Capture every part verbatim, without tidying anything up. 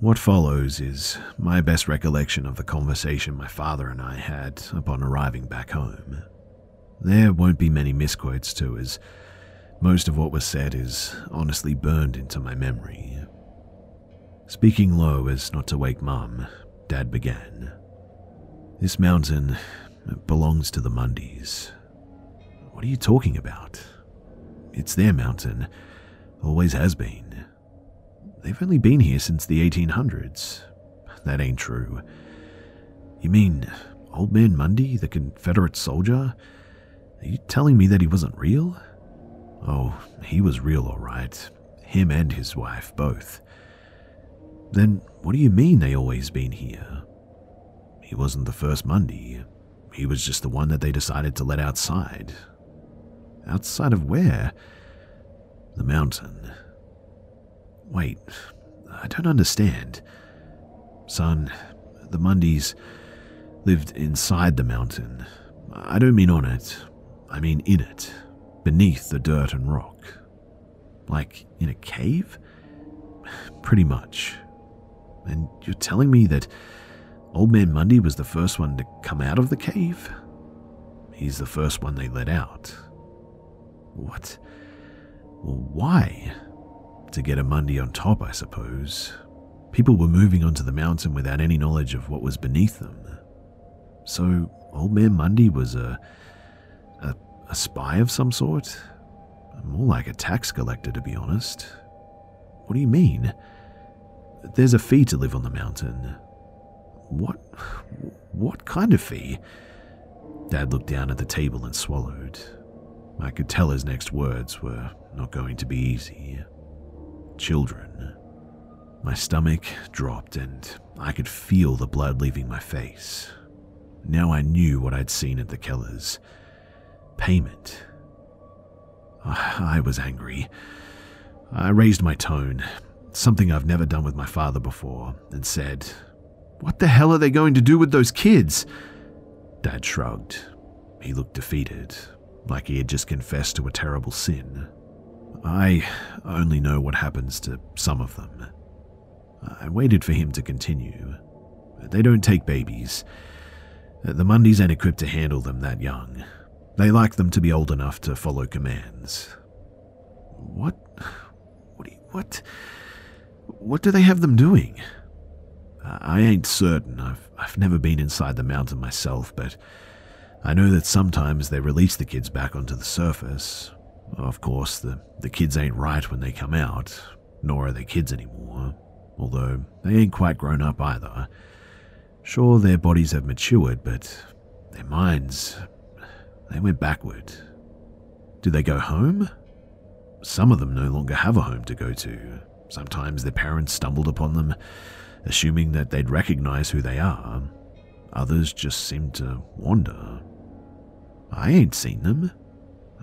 What follows is my best recollection of the conversation my father and I had upon arriving back home. There won't be many misquotes too, as most of what was said is honestly burned into my memory. Speaking low as not to wake Mum, Dad began. "This mountain belongs to the Mundys." "What are you talking about?" "It's their mountain, always has been. They've only been here since the eighteen hundreds. "That ain't true." "You mean Old Man Mundy, the Confederate soldier? Are you telling me that he wasn't real?" "Oh, he was real all right. Him and his wife, both." "Then what do you mean they always been here?" "He wasn't the first Mundy. He was just the one that they decided to let outside." "Outside of where?" "The mountain." "Wait, I don't understand." "Son, the Mundys lived inside the mountain. I don't mean on it. I mean in it, beneath the dirt and rock." "Like in a cave?" "Pretty much." "And you're telling me that Old Man Mundy was the first one to come out of the cave?" "He's the first one they let out." "What? Why?" "To get a Mundy on top, I suppose. People were moving onto the mountain without any knowledge of what was beneath them." "So Old Man Mundy was a, a a spy of some sort?" "More like a tax collector, to be honest." "What do you mean?" "There's a fee to live on the mountain." What what kind of fee?" Dad looked down at the table and swallowed. I could tell his next words were not going to be easy. "Children." My stomach dropped and I could feel the blood leaving my face. Now I knew what I'd seen at the Kellers. Payment. I was angry. I raised my tone, something I've never done with my father before, and said, "What the hell are they going to do with those kids?" Dad shrugged. He looked defeated, like he had just confessed to a terrible sin. I only know what happens to some of them. I waited for him to continue. They don't take babies. The Mundys ain't equipped to handle them that young. They like them to be old enough to follow commands. What? What? You, what? What do they have them doing? I ain't certain. I've, I've never been inside the mountain myself, but I know that sometimes they release the kids back onto the surface. Of course, the, the kids ain't right when they come out, nor are they kids anymore, although they ain't quite grown up either. Sure, their bodies have matured, but their minds, they went backward. Do they go home? Some of them no longer have a home to go to. Sometimes their parents stumbled upon them, assuming that they'd recognize who they are. Others just seem to wander. I ain't seen them.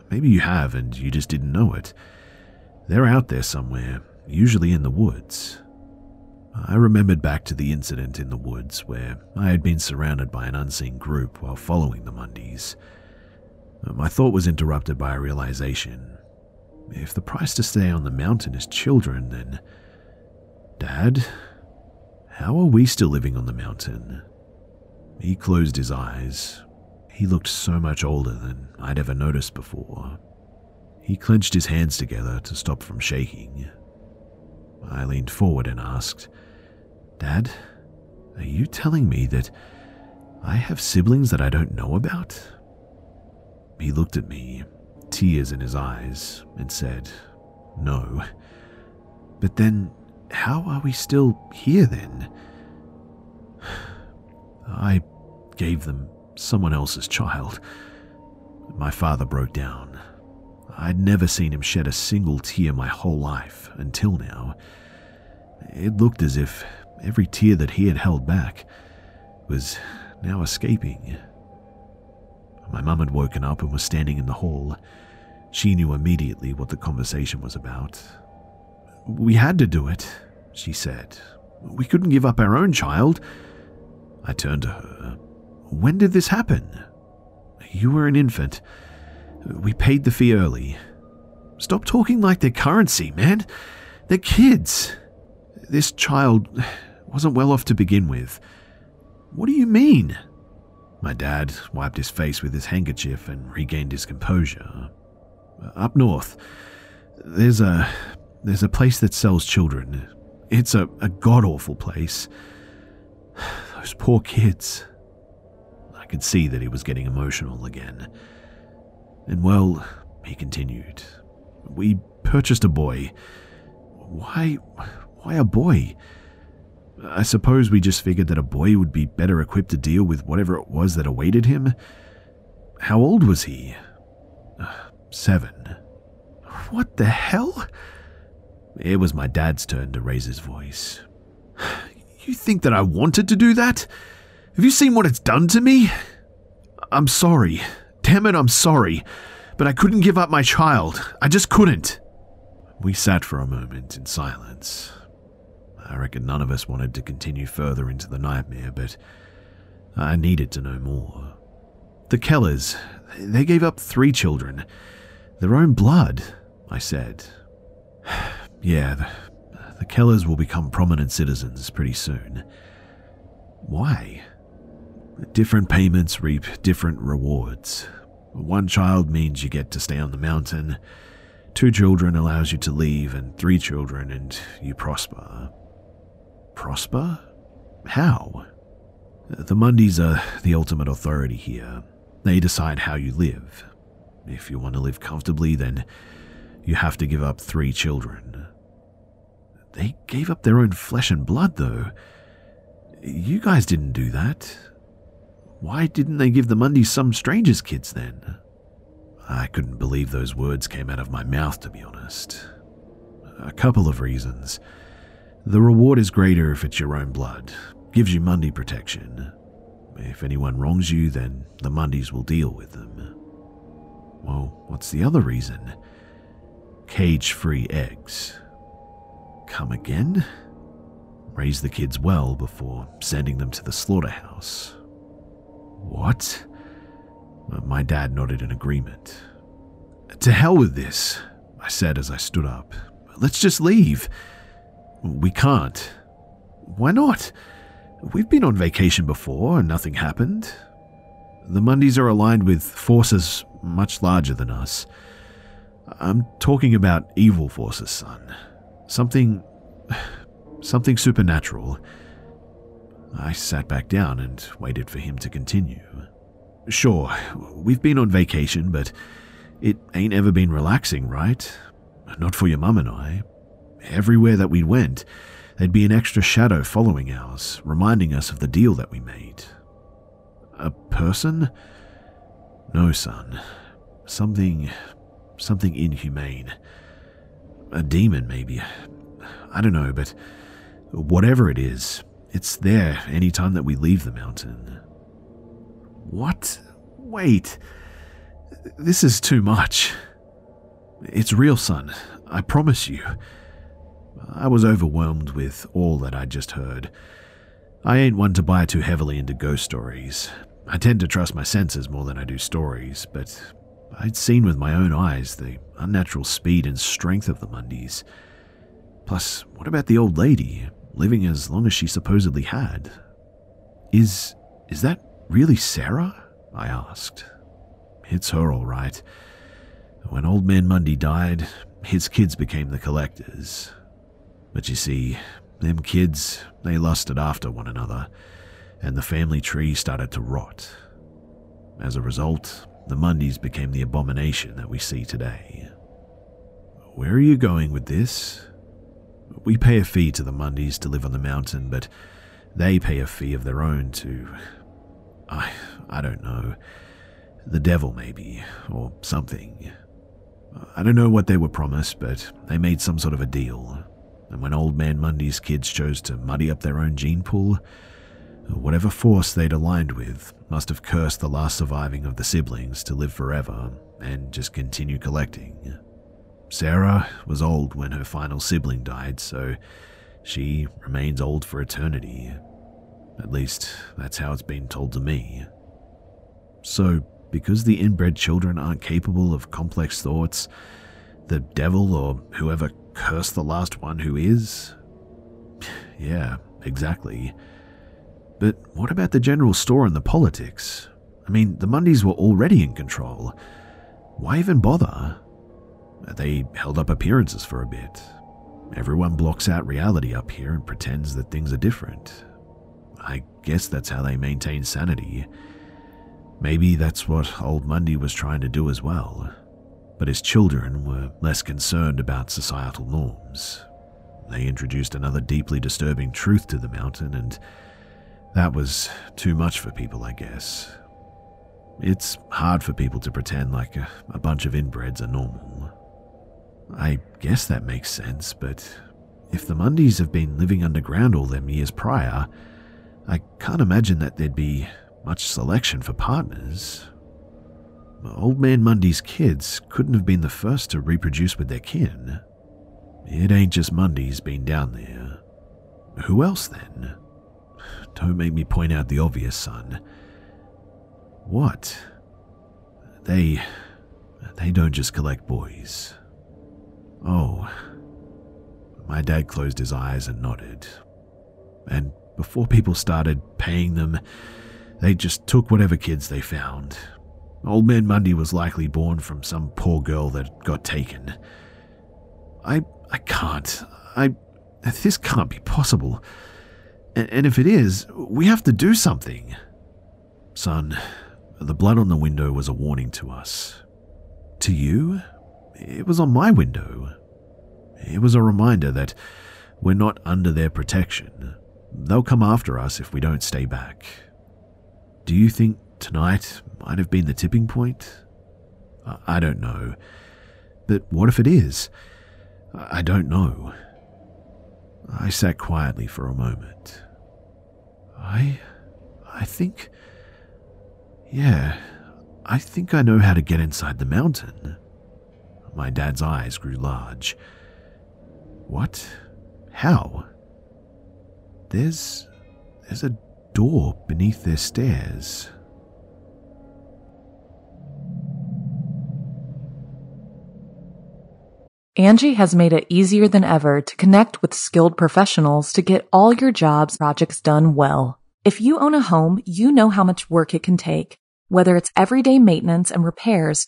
Maybe you have and you just didn't know it. They're out there somewhere, usually in the woods. I remembered back to the incident in the woods where I had been surrounded by an unseen group while following the Mundys. My thought was interrupted by a realization. If the price to stay on the mountain is children, then... Dad? How are we still living on the mountain? He closed his eyes. He looked so much older than I'd ever noticed before. He clenched his hands together to stop from shaking. I leaned forward and asked, "Dad, are you telling me that I have siblings that I don't know about?" He looked at me, tears in his eyes, and said, "No. But then, how are we still here then? I gave them someone else's child." My father broke down. I'd never seen him shed a single tear my whole life until now. It looked as if every tear that he had held back was now escaping. My mum had woken up and was standing in the hall. She knew immediately what the conversation was about. "We had to do it," she said. "We couldn't give up our own child." I turned to her. "When did this happen?" "You were an infant. We paid the fee early." "Stop talking like they're currency, man. They're kids. This child wasn't well off to begin with." "What do you mean?" My dad wiped his face with his handkerchief and regained his composure. "Up north, there's a there's a place that sells children. It's a, a god-awful place. Those poor kids." I could see that he was getting emotional again. "And well," he continued, "we purchased a boy. Why, why a boy? I suppose we just figured that a boy would be better equipped to deal with whatever it was that awaited him. How old was he?" Seven. "What the hell?" It was my dad's turn to raise his voice. "You think that I wanted to do that? Have you seen what it's done to me? I'm sorry. Damn it, I'm sorry. But I couldn't give up my child. I just couldn't." We sat for a moment in silence. I reckon none of us wanted to continue further into the nightmare, but I needed to know more. "The Kellers, they gave up three children. Their own blood," I said. "Yeah, the, the Kellers will become prominent citizens pretty soon." "Why?" "Different payments reap different rewards. One child means you get to stay on the mountain. Two children allows you to leave, and three children and you prosper." "Prosper? How?" "The Mundys are the ultimate authority here. They decide how you live. If you want to live comfortably, then you have to give up three children." "They gave up their own flesh and blood, though. You guys didn't do that. Why didn't they give the Mundys some stranger's kids then?" I couldn't believe those words came out of my mouth, to be honest. "A couple of reasons. The reward is greater if it's your own blood. Gives you Mundy protection. If anyone wrongs you, then the Mundys will deal with them." "Well, what's the other reason?" "Cage-free eggs." "Come again?" "Raise the kids well before sending them to the slaughterhouse." "What?" My dad nodded in agreement. "To hell with this. I said as I stood up. Let's just leave. We can't. Why not? We've been on vacation before and nothing happened. The Mundys are aligned with forces much larger than us. I'm talking about evil forces, son. Something... something supernatural. I sat back down and waited for him to continue. Sure, we've been on vacation, but it ain't ever been relaxing, right? Not for your mum and I. Everywhere that we went, there'd be an extra shadow following ours, reminding us of the deal that we made. A person? No, son. Something... something inhumane. A demon, maybe. I don't know, but whatever it is, it's there any time that we leave the mountain. What? Wait. This is too much. It's real, son. I promise you. I was overwhelmed with all that I'd just heard. I ain't one to buy too heavily into ghost stories. I tend to trust my senses more than I do stories, but I'd seen with my own eyes the unnatural speed and strength of the Mundys. Plus, what about the old lady, living as long as she supposedly had? Is is that really Sarah? I asked. It's her, all right. When Old Man Mundy died, his kids became the collectors. But you see, them kids, they lusted after one another, and the family tree started to rot. As a result, the Mundys became the abomination that we see today. Where are you going with this? We pay a fee to the Mundys to live on the mountain, but they pay a fee of their own to... I, I don't know. The devil, maybe, or something. I don't know what they were promised, but they made some sort of a deal. And when Old Man Mundy's kids chose to muddy up their own gene pool, whatever force they'd aligned with must have cursed the last surviving of the siblings to live forever and just continue collecting. Sarah was old when her final sibling died, so she remains old for eternity. At least, that's how it's been told to me. So, because the inbred children aren't capable of complex thoughts, the devil or whoever cursed the last one who is? Yeah, exactly. But what about the general store and the politics? I mean, the Mundys were already in control. Why even bother? They held up appearances for a bit. Everyone blocks out reality up here and pretends that things are different. I guess that's how they maintain sanity. Maybe that's what Old Mundy was trying to do as well. But his children were less concerned about societal norms. They introduced another deeply disturbing truth to the mountain, and that was too much for people, I guess. It's hard for people to pretend like a, a bunch of inbreds are normal. I guess that makes sense, but if the Mundys have been living underground all them years prior, I can't imagine that there'd be much selection for partners. Old Man Mundy's kids couldn't have been the first to reproduce with their kin. It ain't just Mundy's been down there. Who else then? Don't make me point out the obvious, son. What? They... they don't just collect boys. Oh. My dad closed his eyes and nodded. And before people started paying them, they just took whatever kids they found. Old Man Mundy was likely born from some poor girl that got taken. I... I can't. I... This can't be possible. And if it is, we have to do something. Son, the blood on the window was a warning to us. To you? It was on my window. It was a reminder that we're not under their protection. They'll come after us if we don't stay back. Do you think tonight might have been the tipping point? I don't know. But what if it is? I don't know. I sat quietly for a moment. I... I think... Yeah, I think I know how to get inside the mountain. My dad's eyes grew large. What? How? There's... there's a door beneath their stairs. Angie has made it easier than ever to connect with skilled professionals to get all your jobs projects done well. If you own a home, you know how much work it can take, whether it's everyday maintenance and repairs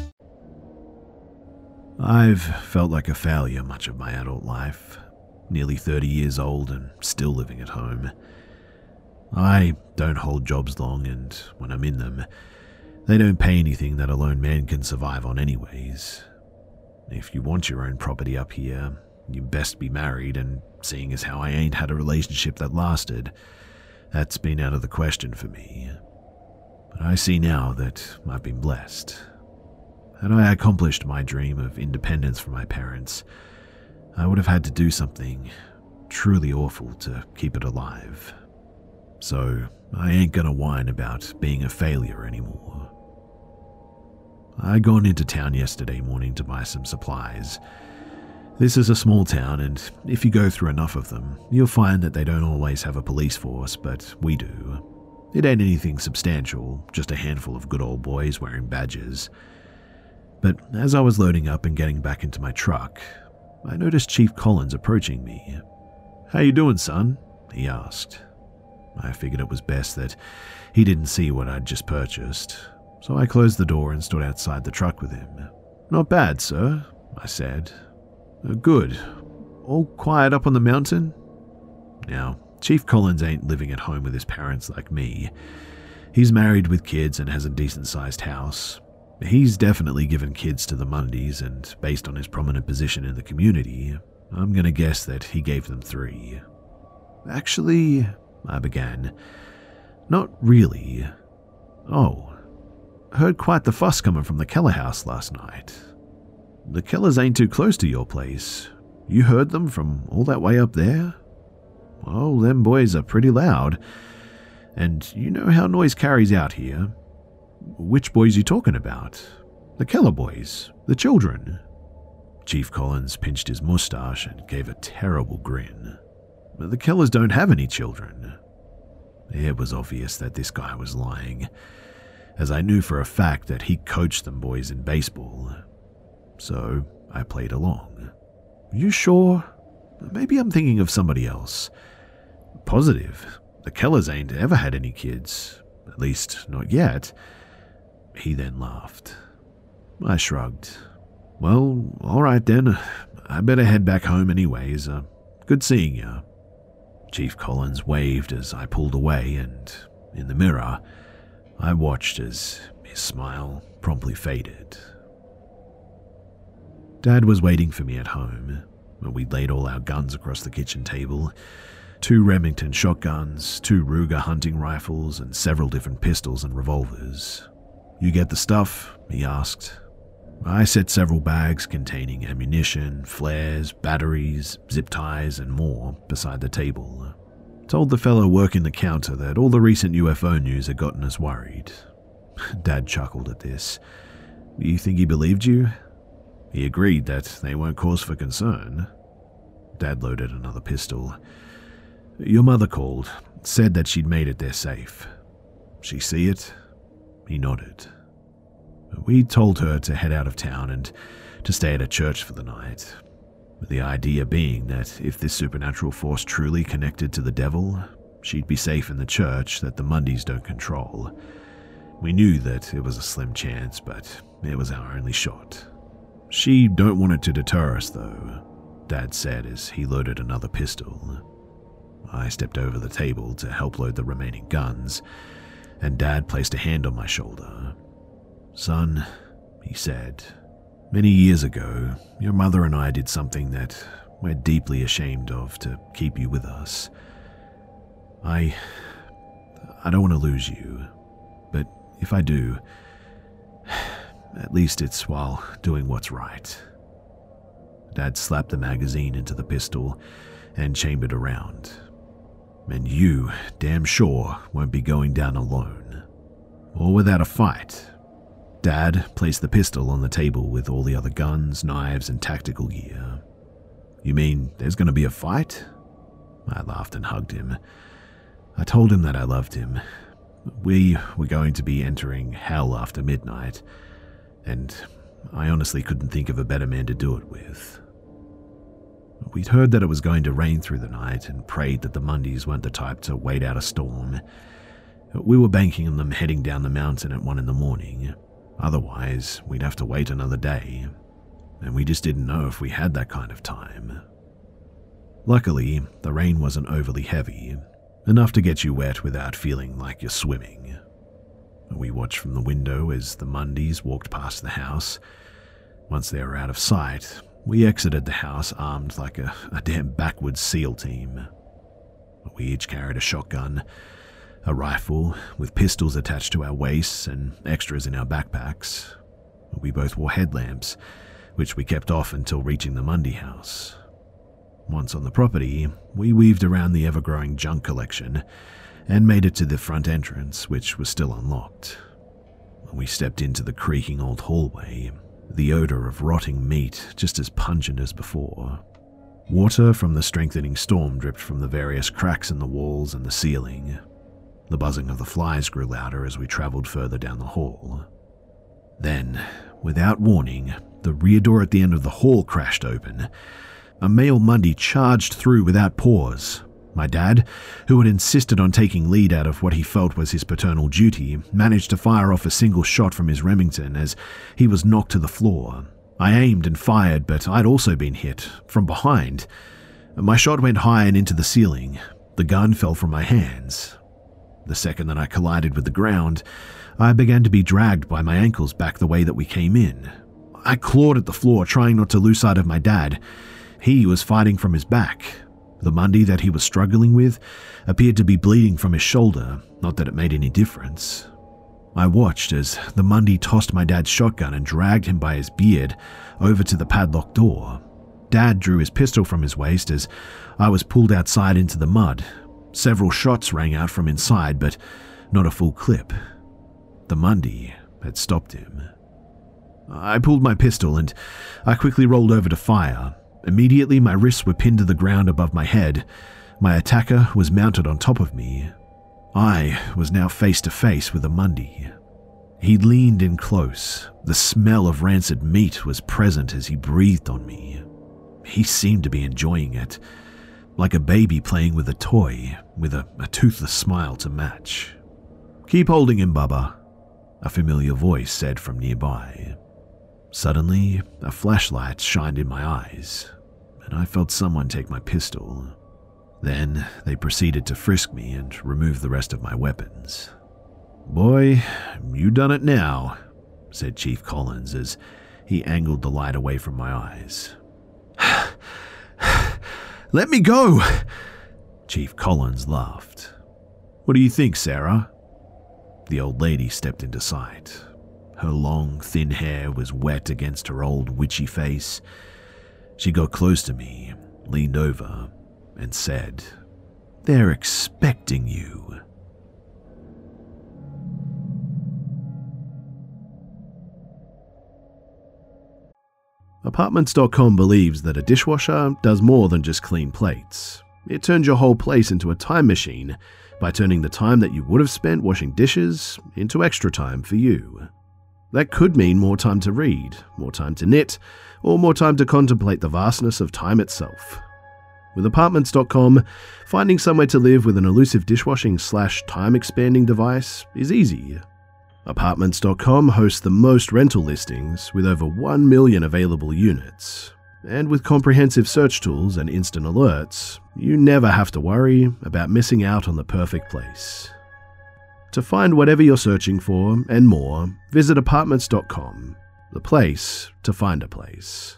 I've felt like a failure much of my adult life, nearly thirty years old and still living at home. I don't hold jobs long, and when I'm in them, they don't pay anything that a lone man can survive on anyways. If you want your own property up here, you best be married, and seeing as how I ain't had a relationship that lasted, that's been out of the question for me. But I see now that I've been blessed. Had I accomplished my dream of independence from my parents, I would have had to do something truly awful to keep it alive. So I ain't gonna whine about being a failure anymore. I gone into town yesterday morning to buy some supplies. This is a small town, and if you go through enough of them, you'll find that they don't always have a police force, but we do. It ain't anything substantial, just a handful of good old boys wearing badges. But as I was loading up and getting back into my truck, I noticed Chief Collins approaching me. "How you doing, son?" he asked. I figured it was best that he didn't see what I'd just purchased, so I closed the door and stood outside the truck with him. "Not bad, sir," I said. "Good. All quiet up on the mountain?" Now, Chief Collins ain't living at home with his parents like me. He's married with kids and has a decent-sized house. He's definitely given kids to the Mundys, and based on his prominent position in the community, I'm gonna guess that he gave them three. "Actually," I began. "Not really." "Oh, heard quite the fuss coming from the Keller house last night." "The Kellers ain't too close to your place. You heard them from all that way up there?" "Oh, them boys are pretty loud. And you know how noise carries out here." "Which boys you talking about?" "The Keller boys. The children." Chief Collins pinched his mustache and gave a terrible grin. "The Kellers don't have any children." It was obvious that this guy was lying, as I knew for a fact that he coached them boys in baseball. So I played along. "You sure? Maybe I'm thinking of somebody else." "Positive. The Kellers ain't ever had any kids. At least, not yet." He then laughed. I shrugged. "Well, all right then. I better head back home anyways. Uh, good seeing you." Chief Collins waved as I pulled away, and in the mirror, I watched as his smile promptly faded. Dad was waiting for me at home, and we'd laid all our guns across the kitchen table. Two Remington shotguns, two Ruger hunting rifles, and several different pistols and revolvers. "You get the stuff?" he asked. I set several bags containing ammunition, flares, batteries, zip ties, and more beside the table. Told the fellow working the counter that all the recent U F O news had gotten us worried. Dad chuckled at this. "You think he believed you?" "He agreed that they weren't cause for concern." Dad loaded another pistol. "Your mother called, said that she'd made it there safe. She see it?" He nodded. We told her to head out of town and to stay at a church for the night, with the idea being that if this supernatural force truly connected to the devil, she'd be safe in the church that the Mundys don't control. We knew that it was a slim chance, but it was our only shot. She don't want it to deter us, though, Dad said as he loaded another pistol. I stepped over the table to help load the remaining guns, and Dad placed a hand on my shoulder. "Son," he said, "many years ago, your mother and I did something that we're deeply ashamed of to keep you with us. I... I don't want to lose you, but if I do, at least it's while doing what's right." Dad slapped the magazine into the pistol and chambered a round. "And you, damn sure, won't be going down alone. Or without a fight." Dad placed the pistol on the table with all the other guns, knives, and tactical gear. "You mean there's going to be a fight?" I laughed and hugged him. I told him that I loved him. We were going to be entering hell after midnight, and I honestly couldn't think of a better man to do it with. We'd heard that it was going to rain through the night and prayed that the Mundys weren't the type to wait out a storm. We were banking on them heading down the mountain at one in the morning. Otherwise, we'd have to wait another day, and we just didn't know if we had that kind of time. Luckily, the rain wasn't overly heavy, enough to get you wet without feeling like you're swimming. We watched from the window as the Mundys walked past the house. Once they were out of sight, we exited the house armed like a, a damn backwoods SEAL team. We each carried a shotgun, a rifle with pistols attached to our waists and extras in our backpacks. We both wore headlamps, which we kept off until reaching the Mundy house. Once on the property, we weaved around the ever-growing junk collection and made it to the front entrance, which was still unlocked. We stepped into the creaking old hallway, the odor of rotting meat just as pungent as before. Water from the strengthening storm dripped from the various cracks in the walls and the ceiling. The buzzing of the flies grew louder as we traveled further down the hall. Then, without warning, the rear door at the end of the hall crashed open. A male Mundy charged through without pause. My dad, who had insisted on taking lead out of what he felt was his paternal duty, managed to fire off a single shot from his Remington as he was knocked to the floor. I aimed and fired, but I'd also been hit, from behind. My shot went high and into the ceiling. The gun fell from my hands. The second that I collided with the ground, I began to be dragged by my ankles back the way that we came in. I clawed at the floor, trying not to lose sight of my dad. He was fighting from his back. The Mundy that he was struggling with appeared to be bleeding from his shoulder, not that it made any difference. I watched as the Mundy tossed my dad's shotgun and dragged him by his beard over to the padlocked door. Dad drew his pistol from his waist as I was pulled outside into the mud. Several shots rang out from inside, but not a full clip. The Mundy had stopped him. I pulled my pistol and I quickly rolled over to fire. Immediately, my wrists were pinned to the ground above my head. My attacker was mounted on top of me. I was now face to face with a Mundy. He leaned in close. The smell of rancid meat was present as he breathed on me. He seemed to be enjoying it, like a baby playing with a toy, with a, a toothless smile to match. "Keep holding him, Bubba," a familiar voice said from nearby. Suddenly, a flashlight shined in my eyes, and I felt someone take my pistol. Then they proceeded to frisk me and remove the rest of my weapons. "Boy, you done it now," said Chief Collins as he angled the light away from my eyes. "Let me go!" Chief Collins laughed. "What do you think, Sarah?" The old lady stepped into sight. Her long, thin hair was wet against her old witchy face. She got close to me, leaned over, and said, "They're expecting you." Apartments dot com believes that a dishwasher does more than just clean plates. It turns your whole place into a time machine by turning the time that you would have spent washing dishes into extra time for you. That could mean more time to read, more time to knit, or more time to contemplate the vastness of time itself. With apartments dot com, finding somewhere to live with an elusive dishwashing slash time-expanding device is easy. apartments dot com hosts the most rental listings, with over one million available units. And with comprehensive search tools and instant alerts, you never have to worry about missing out on the perfect place. To find whatever you're searching for and more, visit apartments dot com, the place to find a place.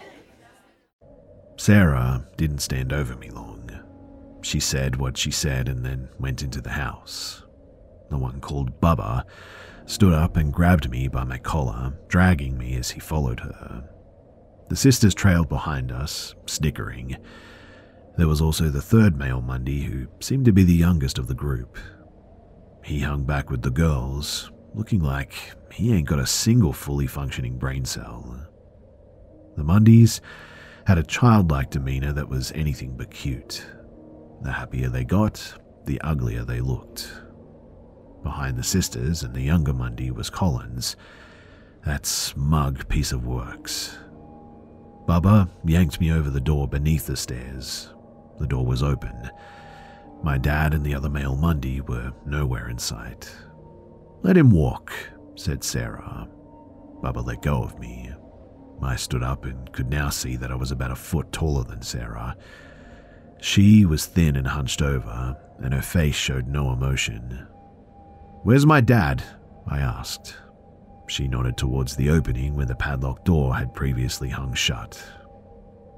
Sarah didn't stand over me long. She said what she said and then went into the house. The one called Bubba stood up and grabbed me by my collar, dragging me as he followed her. The sisters trailed behind us, snickering. There was also the third male Mundy, who seemed to be the youngest of the group. He hung back with the girls, looking like he ain't got a single fully functioning brain cell. The Mundys had a childlike demeanor that was anything but cute. The happier they got, the uglier they looked. Behind the sisters and the younger Mundy was Collins, that smug piece of works. Bubba yanked me over the door beneath the stairs. The door was open. My dad and the other male Mundy were nowhere in sight. "Let him walk," said Sarah. Bubba let go of me. I stood up and could now see that I was about a foot taller than Sarah. She was thin and hunched over, and her face showed no emotion. "Where's my dad?" I asked. She nodded towards the opening where the padlocked door had previously hung shut.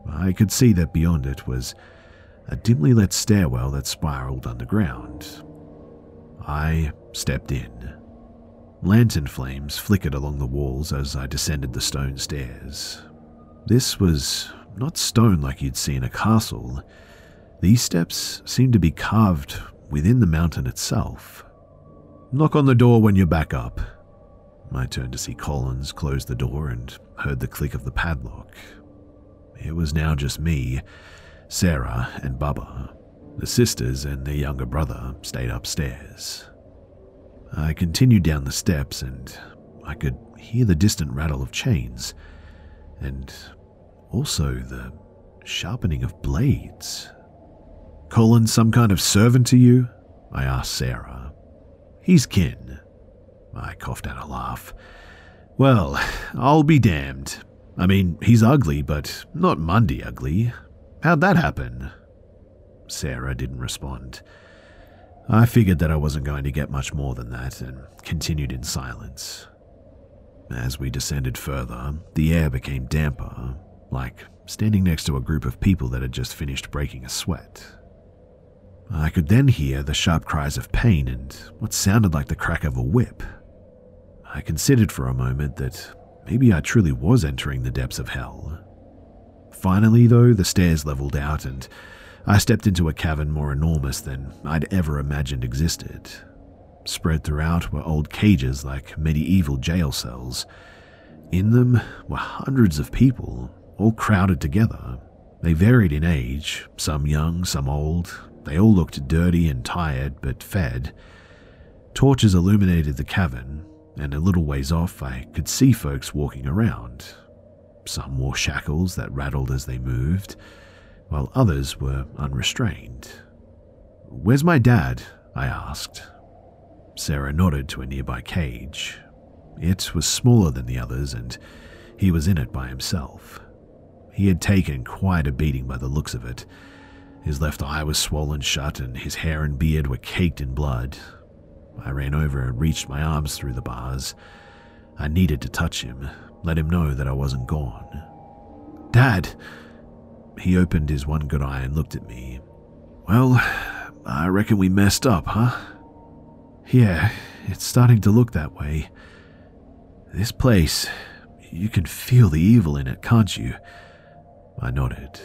I could see that beyond it was a dimly lit stairwell that spiraled underground. I stepped in. Lantern flames flickered along the walls as I descended the stone stairs. This was not stone like you'd see in a castle. These steps seemed to be carved within the mountain itself. "Knock on the door when you're back up." I turned to see Collins close the door and heard the click of the padlock. It was now just me, Sarah, and Bubba. The sisters and their younger brother stayed upstairs. I continued down the steps, and I could hear the distant rattle of chains, and also the sharpening of blades. "Colin, some kind of servant to you?" I asked Sarah. "He's kin." I coughed out a laugh. "Well, I'll be damned. I mean, he's ugly, but not Mundy ugly. How'd that happen?" Sarah didn't respond. I figured that I wasn't going to get much more than that and continued in silence. As we descended further, the air became damper, like standing next to a group of people that had just finished breaking a sweat. I could then hear the sharp cries of pain and what sounded like the crack of a whip. I considered for a moment that maybe I truly was entering the depths of hell. Finally, though, the stairs leveled out and I stepped into a cavern more enormous than I'd ever imagined existed. Spread throughout were old cages like medieval jail cells. In them were hundreds of people, all crowded together. They varied in age, some young, some old. They all looked dirty and tired, but fed. Torches illuminated the cavern, and a little ways off I could see folks walking around. Some wore shackles that rattled as they moved, while others were unrestrained. "Where's my dad?" I asked. Sarah nodded to a nearby cage. It was smaller than the others, and he was in it by himself. He had taken quite a beating by the looks of it. His left eye was swollen shut, and his hair and beard were caked in blood. I ran over and reached my arms through the bars. I needed to touch him, let him know that I wasn't gone. "Dad!" He opened his one good eye and looked at me. "Well, I reckon we messed up, huh?" "Yeah, it's starting to look that way. This place, you can feel the evil in it, can't you?" I nodded.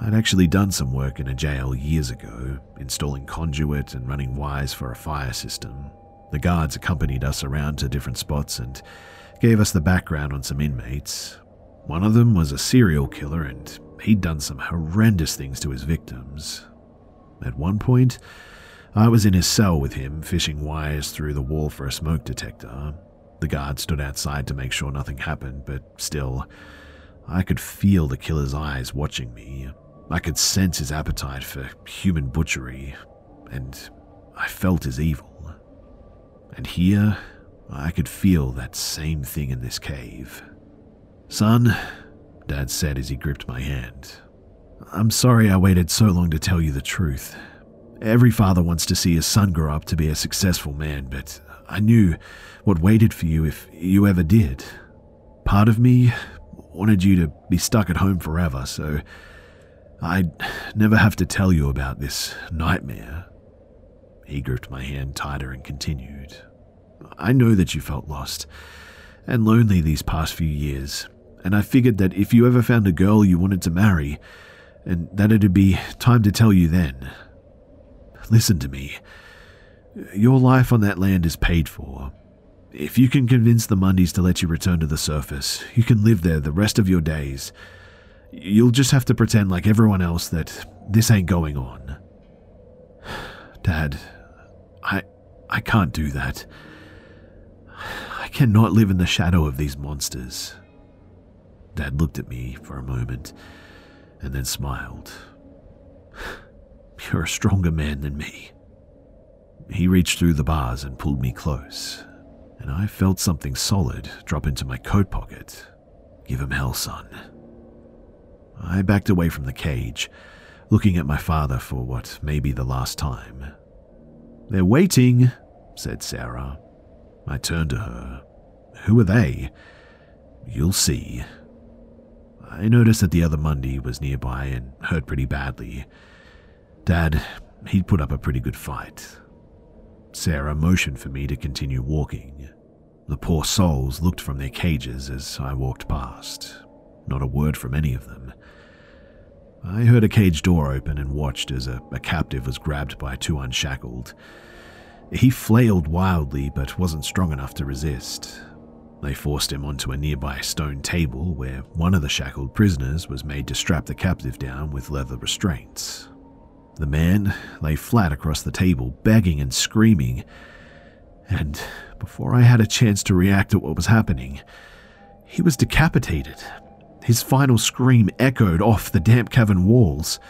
I'd actually done some work in a jail years ago, installing conduit and running wires for a fire system. The guards accompanied us around to different spots and gave us the background on some inmates. One of them was a serial killer, and he'd done some horrendous things to his victims. At one point, I was in his cell with him, fishing wires through the wall for a smoke detector. The guard stood outside to make sure nothing happened, but still, I could feel the killer's eyes watching me. I could sense his appetite for human butchery, and I felt his evil. And here, I could feel that same thing in this cave. "Son," Dad said as he gripped my hand, "I'm sorry I waited so long to tell you the truth. Every father wants to see his son grow up to be a successful man, but I knew what waited for you if you ever did. Part of me wanted you to be stuck at home forever, so I'd never have to tell you about this nightmare." He gripped my hand tighter and continued. "I know that you felt lost and lonely these past few years, and I figured that if you ever found a girl you wanted to marry, and that it'd be time to tell you then. Listen to me. Your life on that land is paid for. If you can convince the Mundys to let you return to the surface, you can live there the rest of your days. You'll just have to pretend like everyone else that this ain't going on." "Dad, I, I can't do that. I cannot live in the shadow of these monsters." Dad looked at me for a moment and then smiled. "You're a stronger man than me." He reached through the bars and pulled me close, and I felt something solid drop into my coat pocket. "Give him hell, son." I backed away from the cage, looking at my father for what may be the last time. "They're waiting," said Sarah. I turned to her. "Who are they?" "You'll see." I noticed that the other Mundy was nearby and hurt pretty badly. Dad, he'd put up a pretty good fight. Sarah motioned for me to continue walking. The poor souls looked from their cages as I walked past. Not a word from any of them. I heard a cage door open and watched as a, a captive was grabbed by two unshackled. He flailed wildly but wasn't strong enough to resist. They forced him onto a nearby stone table where one of the shackled prisoners was made to strap the captive down with leather restraints. The man lay flat across the table, begging and screaming, and before I had a chance to react to what was happening, he was decapitated. His final scream echoed off the damp cavern walls.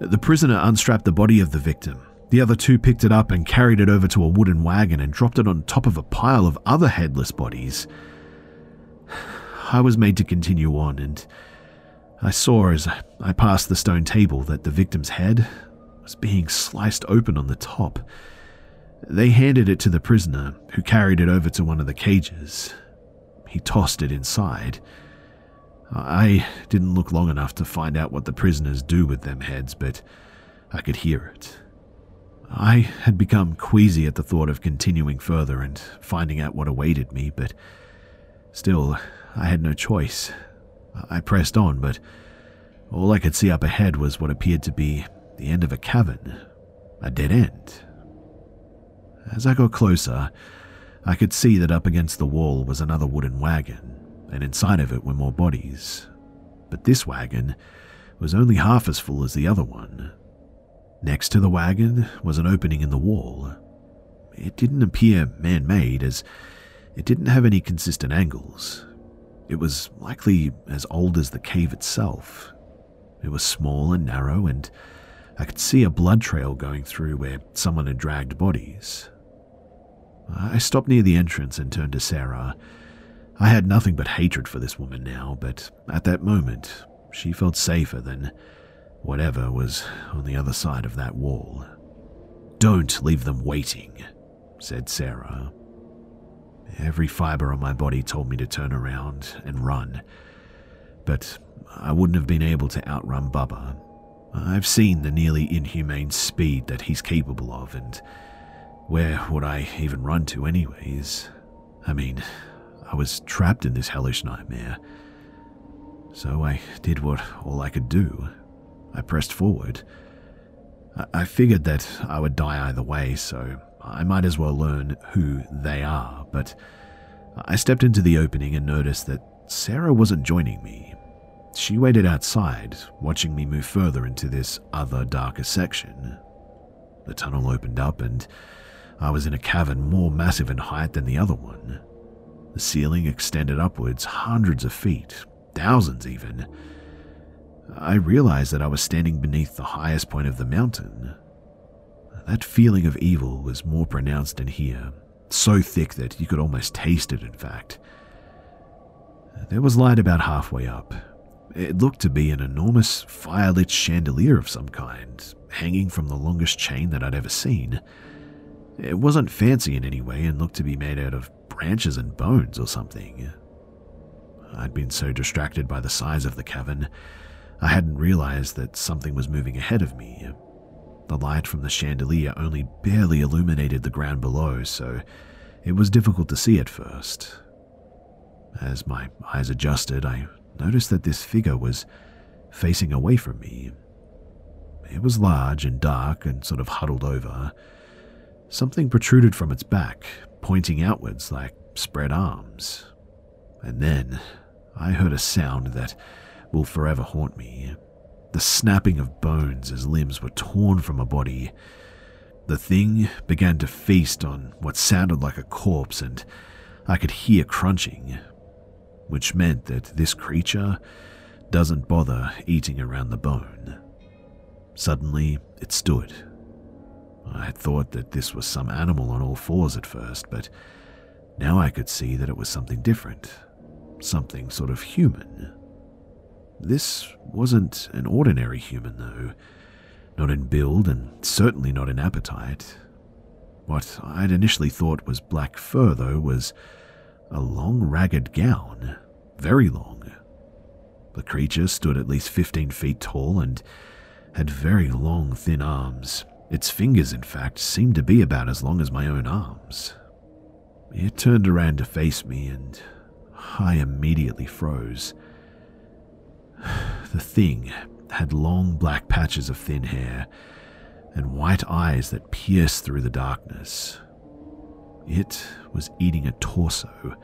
The prisoner unstrapped the body of the victim. The other two picked it up and carried it over to a wooden wagon and dropped it on top of a pile of other headless bodies. I was made to continue on, and I saw as I passed the stone table that the victim's head was being sliced open on the top. They handed it to the prisoner, who carried it over to one of the cages. He tossed it inside. I didn't look long enough to find out what the prisoners do with them heads, but I could hear it. I had become queasy at the thought of continuing further and finding out what awaited me, but still, I had no choice. I pressed on, but all I could see up ahead was what appeared to be the end of a cavern, a dead end. As I got closer, I could see that up against the wall was another wooden wagon, and inside of it were more bodies. But this wagon was only half as full as the other one. Next to the wagon was an opening in the wall. It didn't appear man-made, as it didn't have any consistent angles. It was likely as old as the cave itself. It was small and narrow, and I could see a blood trail going through where someone had dragged bodies. I stopped near the entrance and turned to Sarah. I had nothing but hatred for this woman now, but at that moment, she felt safer than whatever was on the other side of that wall. "Don't leave them waiting," said Sarah. Every fiber of my body told me to turn around and run, but I wouldn't have been able to outrun Bubba. I've seen the nearly inhumane speed that he's capable of, and where would I even run to anyways? I mean, I was trapped in this hellish nightmare. So I did what all I could do. I pressed forward. I, I figured that I would die either way, so I might as well learn who they are, but I stepped into the opening and noticed that Sarah wasn't joining me. She waited outside, watching me move further into this other, darker section. The tunnel opened up, and I was in a cavern more massive in height than the other one. The ceiling extended upwards hundreds of feet, thousands even. I realized that I was standing beneath the highest point of the mountain. That feeling of evil was more pronounced in here, so thick that you could almost taste it, in fact. There was light about halfway up. It looked to be an enormous fire-lit chandelier of some kind, hanging from the longest chain that I'd ever seen. It wasn't fancy in any way and looked to be made out of branches and bones or something. I'd been so distracted by the size of the cavern, I hadn't realized that something was moving ahead of me. The light from the chandelier only barely illuminated the ground below, so it was difficult to see at first. As my eyes adjusted, I noticed that this figure was facing away from me. It was large and dark and sort of huddled over. Something protruded from its back, pointing outwards like spread arms. And then I heard a sound that will forever haunt me. The snapping of bones as limbs were torn from a body. The thing began to feast on what sounded like a corpse, and I could hear crunching, which meant that this creature doesn't bother eating around the bone. Suddenly, it stood. I had thought that this was some animal on all fours at first, but now I could see that it was something different, something sort of human. This wasn't an ordinary human, though, not in build and certainly not in appetite. What I'd initially thought was black fur, though, was a long, ragged gown, very long. The creature stood at least fifteen feet tall and had very long, thin arms. Its fingers, in fact, seemed to be about as long as my own arms. It turned around to face me, and I immediately froze. The thing had long black patches of thin hair and white eyes that pierced through the darkness. It was eating a torso.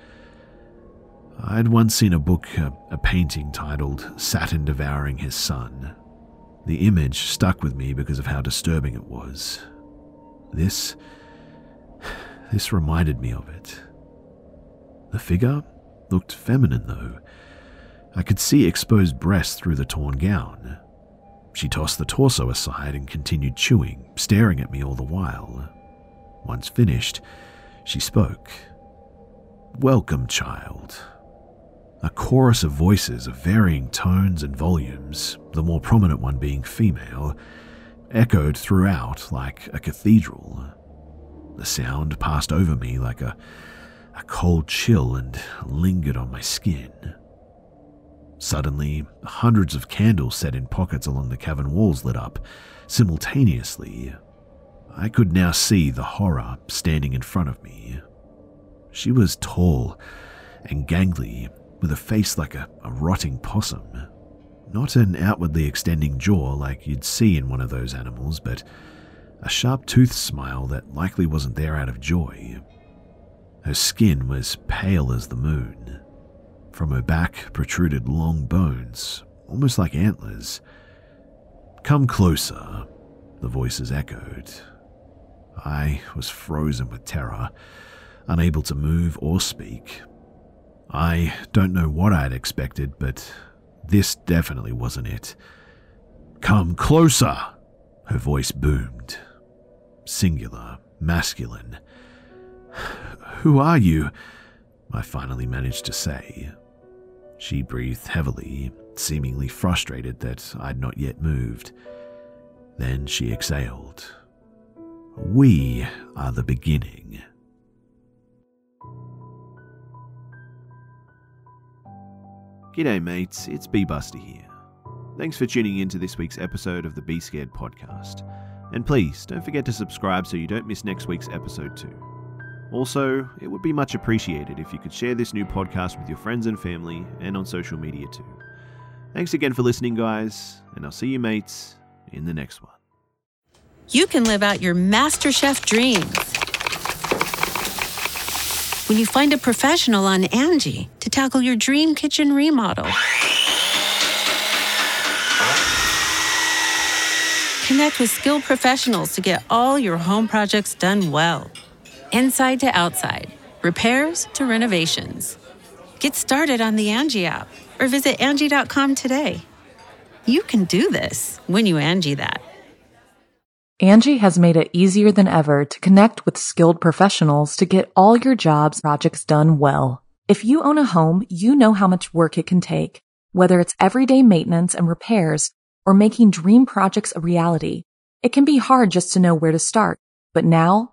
I'd once seen a book, a, a painting titled Saturn Devouring His Son. The image stuck with me because of how disturbing it was. This, this reminded me of it. The figure looked feminine, though. I could see exposed breasts through the torn gown. She tossed the torso aside and continued chewing, staring at me all the while. Once finished, she spoke. "Welcome, child." A chorus of voices of varying tones and volumes, the more prominent one being female, echoed throughout like a cathedral. The sound passed over me like a, a cold chill and lingered on my skin. Suddenly, hundreds of candles set in pockets along the cavern walls lit up simultaneously. I could now see the horror standing in front of me. She was tall and gangly, with a face like a, a rotting possum. Not an outwardly extending jaw like you'd see in one of those animals, but a sharp-toothed smile that likely wasn't there out of joy. Her skin was pale as the moon. From her back protruded long bones, almost like antlers. "Come closer," the voices echoed. I was frozen with terror, unable to move or speak. I don't know what I'd expected, but this definitely wasn't it. "Come closer," her voice boomed. Singular, masculine. "Who are you?" I finally managed to say. She breathed heavily, seemingly frustrated that I'd not yet moved. Then she exhaled. "We are the beginning." G'day mates, it's Be.Busta here. Thanks for tuning in to this week's episode of the Be Scared podcast. And please, don't forget to subscribe so you don't miss next week's episode too. Also, it would be much appreciated if you could share this new podcast with your friends and family and on social media too. Thanks again for listening, guys, and I'll see you mates in the next one. You can live out your MasterChef dreams when you find a professional on Angie to tackle your dream kitchen remodel. Connect with skilled professionals to get all your home projects done well. Inside to outside, repairs to renovations. Get started on the Angie app or visit Angie dot com today. You can do this when you Angie that. Angie has made it easier than ever to connect with skilled professionals to get all your jobs projects done well. If you own a home, you know how much work it can take, whether it's everyday maintenance and repairs or making dream projects a reality. It can be hard just to know where to start, but now